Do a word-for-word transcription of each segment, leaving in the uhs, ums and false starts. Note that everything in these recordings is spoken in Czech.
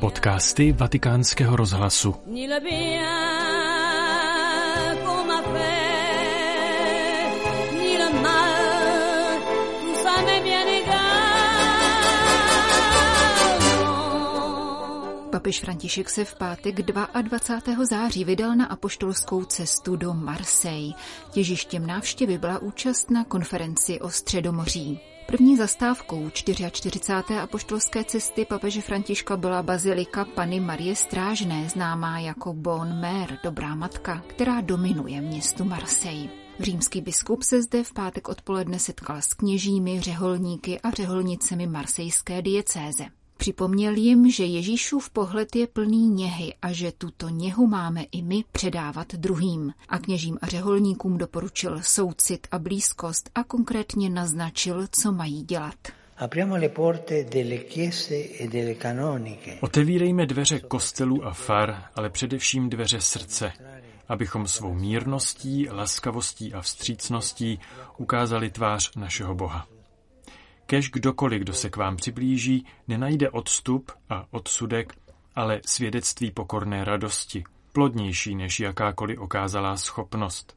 Podcasty Vatikánského rozhlasu. Papež František se v pátek dvacátého druhého září vydal na apoštolskou cestu do Marseille. Těžištěm návštěvy byla účast na konferenci o Středomoří. První zastávkou čtyřiačtyřicáté apoštolské cesty papeže Františka byla bazilika Panny Marie Strážné, známá jako Bonne Mère, dobrá matka, která dominuje městu Marseille. Římský biskup se zde v pátek odpoledne setkal s kněžími, řeholníky a řeholnicemi marsejské diecéze. Připomněl jim, že Ježíšův pohled je plný něhy a že tuto něhu máme i my předávat druhým. A kněžím a řeholníkům doporučil soucit a blízkost a konkrétně naznačil, co mají dělat. Otevírejme dveře kostelů a far, ale především dveře srdce, abychom svou mírností, laskavostí a vstřícností ukázali tvář našeho Boha. Kéž kdokoliv, kdo se k vám přiblíží, nenajde odstup a odsudek, ale svědectví pokorné radosti, plodnější než jakákoliv okázalá schopnost.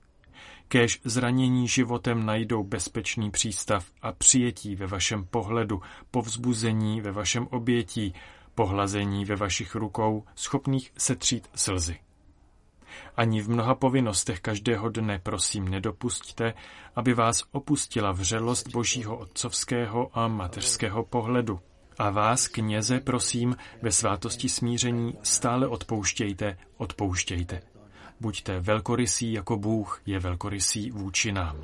Kéž zranění životem najdou bezpečný přístav a přijetí ve vašem pohledu, povzbuzení ve vašem obětí, pohlazení ve vašich rukou, schopných setřít slzy. Ani v mnoha povinnostech každého dne prosím nedopusťte, aby vás opustila vřelost božího otcovského a mateřského pohledu. A vás, kněze, prosím, ve svátosti smíření stále odpouštějte, odpouštějte. Buďte velkorysí, jako Bůh je velkorysí vůči nám.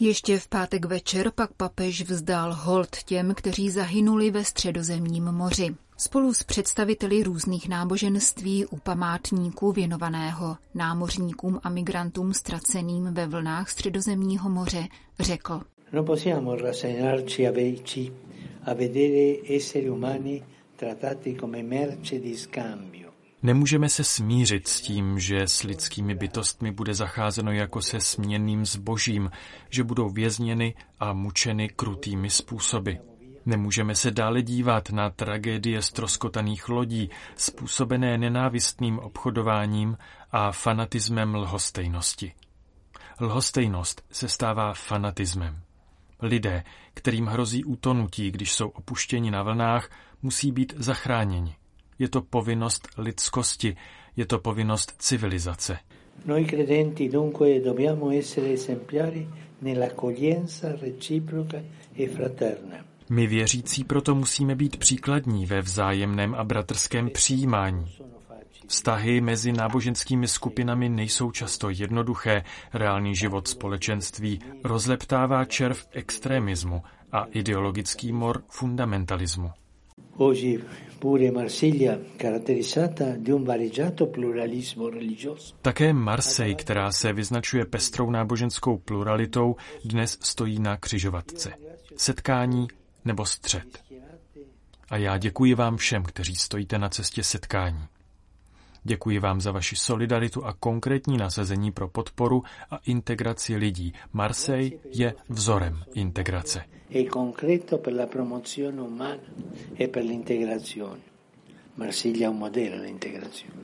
Ještě v pátek večer pak papež vzdal hold těm, kteří zahynuli ve Středozemním moři. Spolu s představiteli různých náboženství u památníku věnovaného námořníkům a migrantům ztraceným ve vlnách Středozemního moře řekl: Nemůžeme se smířit s tím, že s lidskými bytostmi bude zacházeno jako se směnným zbožím, že budou vězněny a mučeny krutými způsoby. Nemůžeme se dále dívat na tragédie ztroskotaných lodí, způsobené nenávistným obchodováním a fanatismem lhostejnosti. Lhostejnost se stává fanatismem. Lidé, kterým hrozí utonutí, když jsou opuštěni na vlnách, musí být zachráněni. Je to povinnost lidskosti, je to povinnost civilizace. Noi credenti dunque dobbiamo essere esemplari nell'accoglienza reciproca e fraterna. My věřící proto musíme být příkladní ve vzájemném a bratrském přijímání. Vztahy mezi náboženskými skupinami nejsou často jednoduché, reálný život společenství rozleptává červ extremismu a ideologický mor fundamentalismu. Také Marseille, která se vyznačuje pestrou náboženskou pluralitou, dnes stojí na křižovatce. Setkání nebo střet. A já děkuji vám všem, kteří stojíte na cestě setkání. Děkuji vám za vaši solidaritu a konkrétní nasazení pro podporu a integraci lidí. Marseille je vzorem integrace. Marseille je un modello di integrazione.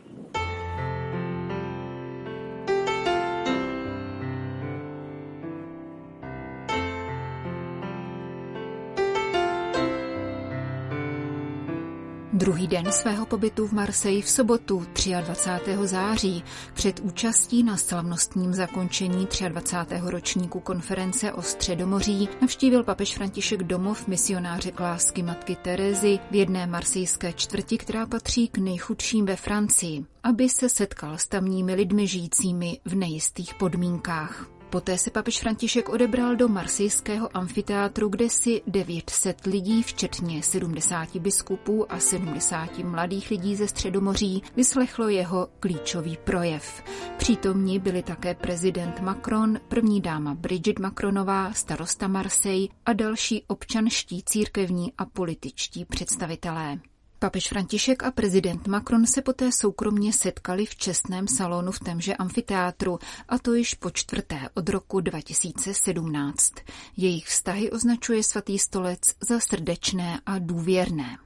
Druhý den svého pobytu v Marseille v sobotu dvacátého třetího září před účastí na slavnostním zakončení dvacátého třetího ročníku konference o Středomoří navštívil papež František domov misionáře k lásky matky Terezy v jedné marsejské čtvrti, která patří k nejchudším ve Francii, aby se setkal s tamními lidmi žijícími v nejistých podmínkách. Poté se papež František odebral do marsejského amfiteátru, kde si devět set lidí, včetně sedmdesáti biskupů a sedmdesáti mladých lidí ze Středomoří, vyslechlo jeho klíčový projev. Přítomní byli také prezident Macron, první dáma Brigitte Macronová, starosta Marseille a další občanští, církevní a političtí představitelé. Papež František a prezident Macron se poté soukromně setkali v čestném salonu v témže amfiteátru, a to již po čtvrté od roku dva tisíce sedmnáct. Jejich vztahy označuje svatý stolec za srdečné a důvěrné.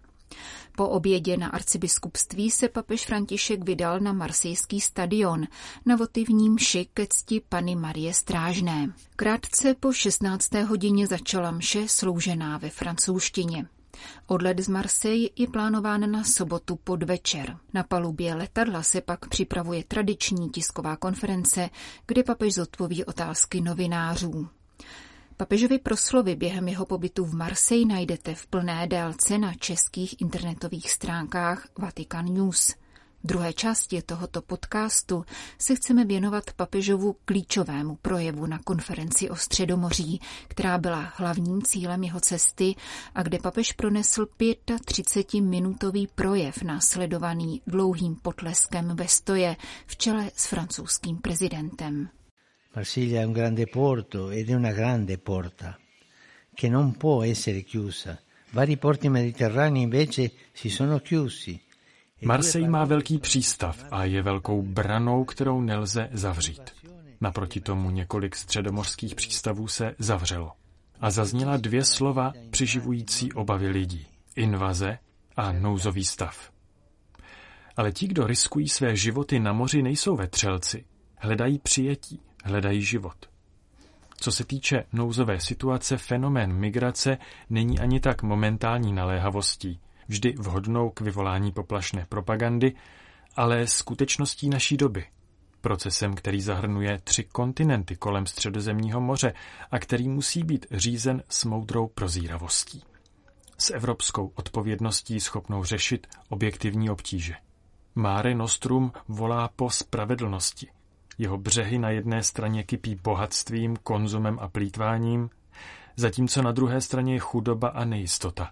Po obědě na arcibiskupství se papež František vydal na marsejský stadion na votivní mši ke cti Panny Marie Strážné. Krátce po šestnácté hodině začala mše sloužená ve francouzštině. Odlet z Marseille je plánován na sobotu podvečer. Na palubě letadla se pak připravuje tradiční tisková konference, kde papež zodpoví otázky novinářů. Papežovy proslovy během jeho pobytu v Marseille najdete v plné délce na českých internetových stránkách Vatican News. V druhé části tohoto podcastu se chceme věnovat papežovu klíčovému projevu na konferenci o Středomoří, která byla hlavním cílem jeho cesty a kde papež pronesl třicetipětiminutový projev následovaný dlouhým potleskem ve stoje v čele s francouzským prezidentem. Marsiglia è un grande porto ed è una grande porta che non può essere chiusa. Vari porti mediterranei invece si sono chiusi. Marseille má velký přístav a je velkou branou, kterou nelze zavřít. Naproti tomu několik středomořských přístavů se zavřelo. A zazněla dvě slova přiživující obavy lidí. Invaze a nouzový stav. Ale ti, kdo riskují své životy na moři, nejsou vetřelci. Hledají přijetí, hledají život. Co se týče nouzové situace, fenomén migrace není ani tak momentální naléhavostí, vždy vhodnou k vyvolání poplašné propagandy, ale skutečností naší doby. Procesem, který zahrnuje tři kontinenty kolem Středozemního moře a který musí být řízen s moudrou prozíravostí. S evropskou odpovědností schopnou řešit objektivní obtíže. Mare Nostrum volá po spravedlnosti. Jeho břehy na jedné straně kypí bohatstvím, konzumem a plýtváním, zatímco na druhé straně je chudoba a nejistota.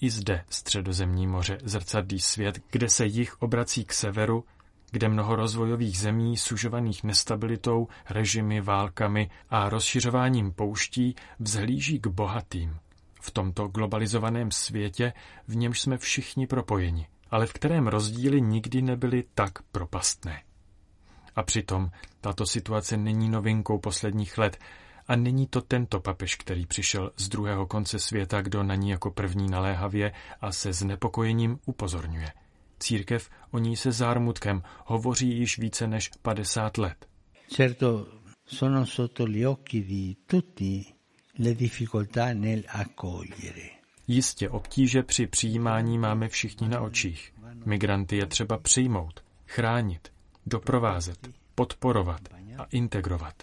I zde Středozemní moře zrcadlí svět, kde se jih obrací k severu, kde mnoho rozvojových zemí sužovaných nestabilitou, režimy, válkami a rozšiřováním pouští vzhlíží k bohatým. V tomto globalizovaném světě, v němž jsme všichni propojeni, ale v kterém rozdíly nikdy nebyly tak propastné. A přitom tato situace není novinkou posledních let a není to tento papež, který přišel z druhého konce světa, kdo na ní jako první naléhavě a se znepokojením upozorňuje. Církev o ní se zármutkem hovoří již více než padesát let. Certo, sono sotto gli occhi di tutti le difficoltà nel accogliere. Jistě obtíže při přijímání máme všichni na očích. Migranty je třeba přijmout, chránit, doprovázet, podporovat a integrovat.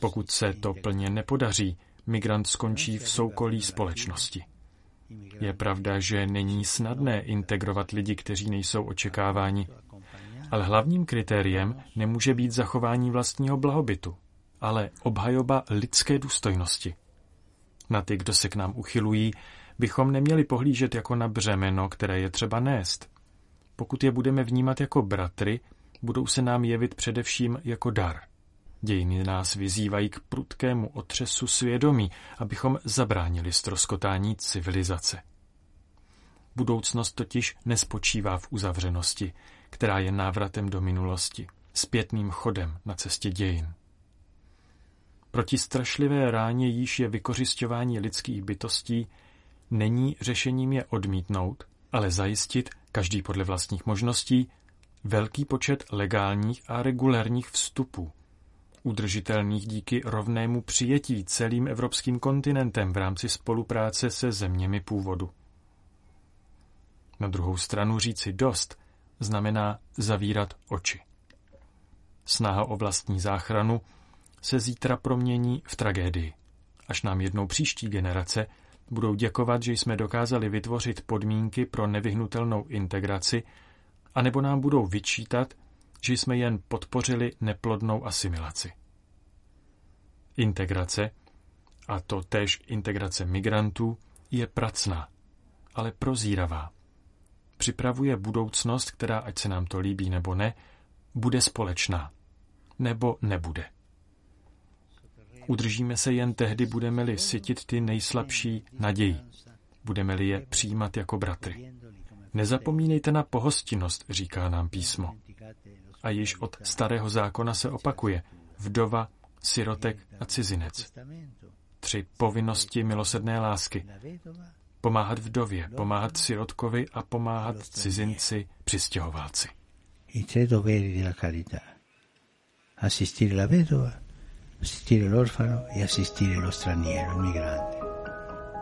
Pokud se to plně nepodaří, migrant skončí v soukolí společnosti. Je pravda, že není snadné integrovat lidi, kteří nejsou očekáváni, ale hlavním kritériem nemůže být zachování vlastního blahobytu, ale obhajoba lidské důstojnosti. Na ty, kdo se k nám uchylují, bychom neměli pohlížet jako na břemeno, které je třeba nést. Pokud je budeme vnímat jako bratry, budou se nám jevit především jako dar. Dějiny nás vyzývají k prudkému otřesu svědomí, abychom zabránili ztroskotání civilizace. Budoucnost totiž nespočívá v uzavřenosti, která je návratem do minulosti, zpětným chodem na cestě dějin. Proti strašlivé ráně, již je vykořisťování lidských bytostí, není řešením je odmítnout, ale zajistit, každý podle vlastních možností, velký počet legálních a regulérních vstupů, udržitelných díky rovnému přijetí celým evropským kontinentem v rámci spolupráce se zeměmi původu. Na druhou stranu říci dost znamená zavírat oči. Snaha o vlastní záchranu se zítra promění v tragédii, až nám jednou příští generace budou děkovat, že jsme dokázali vytvořit podmínky pro nevyhnutelnou integraci, anebo nám budou vyčítat, že jsme jen podpořili neplodnou asimilaci. Integrace, a to též integrace migrantů, je pracná, ale prozíravá. Připravuje budoucnost, která, ať se nám to líbí nebo ne, bude společná, nebo nebude. Udržíme se jen tehdy, budeme-li sytit ty nejslabší naději. budeme-li je přijímat jako bratry. Nezapomínejte na pohostinnost, říká nám písmo. A již od starého zákona se opakuje vdova, sirotek a cizinec. Tři povinnosti milosedné lásky. Pomáhat vdově, pomáhat sirotkovi a pomáhat cizinci, přistěhovalci. I tre doveri della carità. Assistere la vedova, assistere l'orfano e assistere lo straniero, il migrante.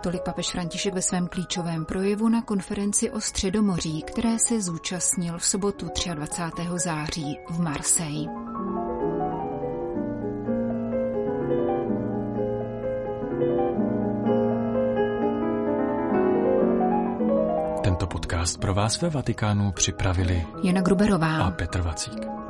Tolik papež František ve svém klíčovém projevu na konferenci o Středomoří, které se zúčastnil v sobotu dvacátého třetího září v Marseille. Tento podcast pro vás ve Vatikánu připravili Jana Gruberová a Petr Vacík.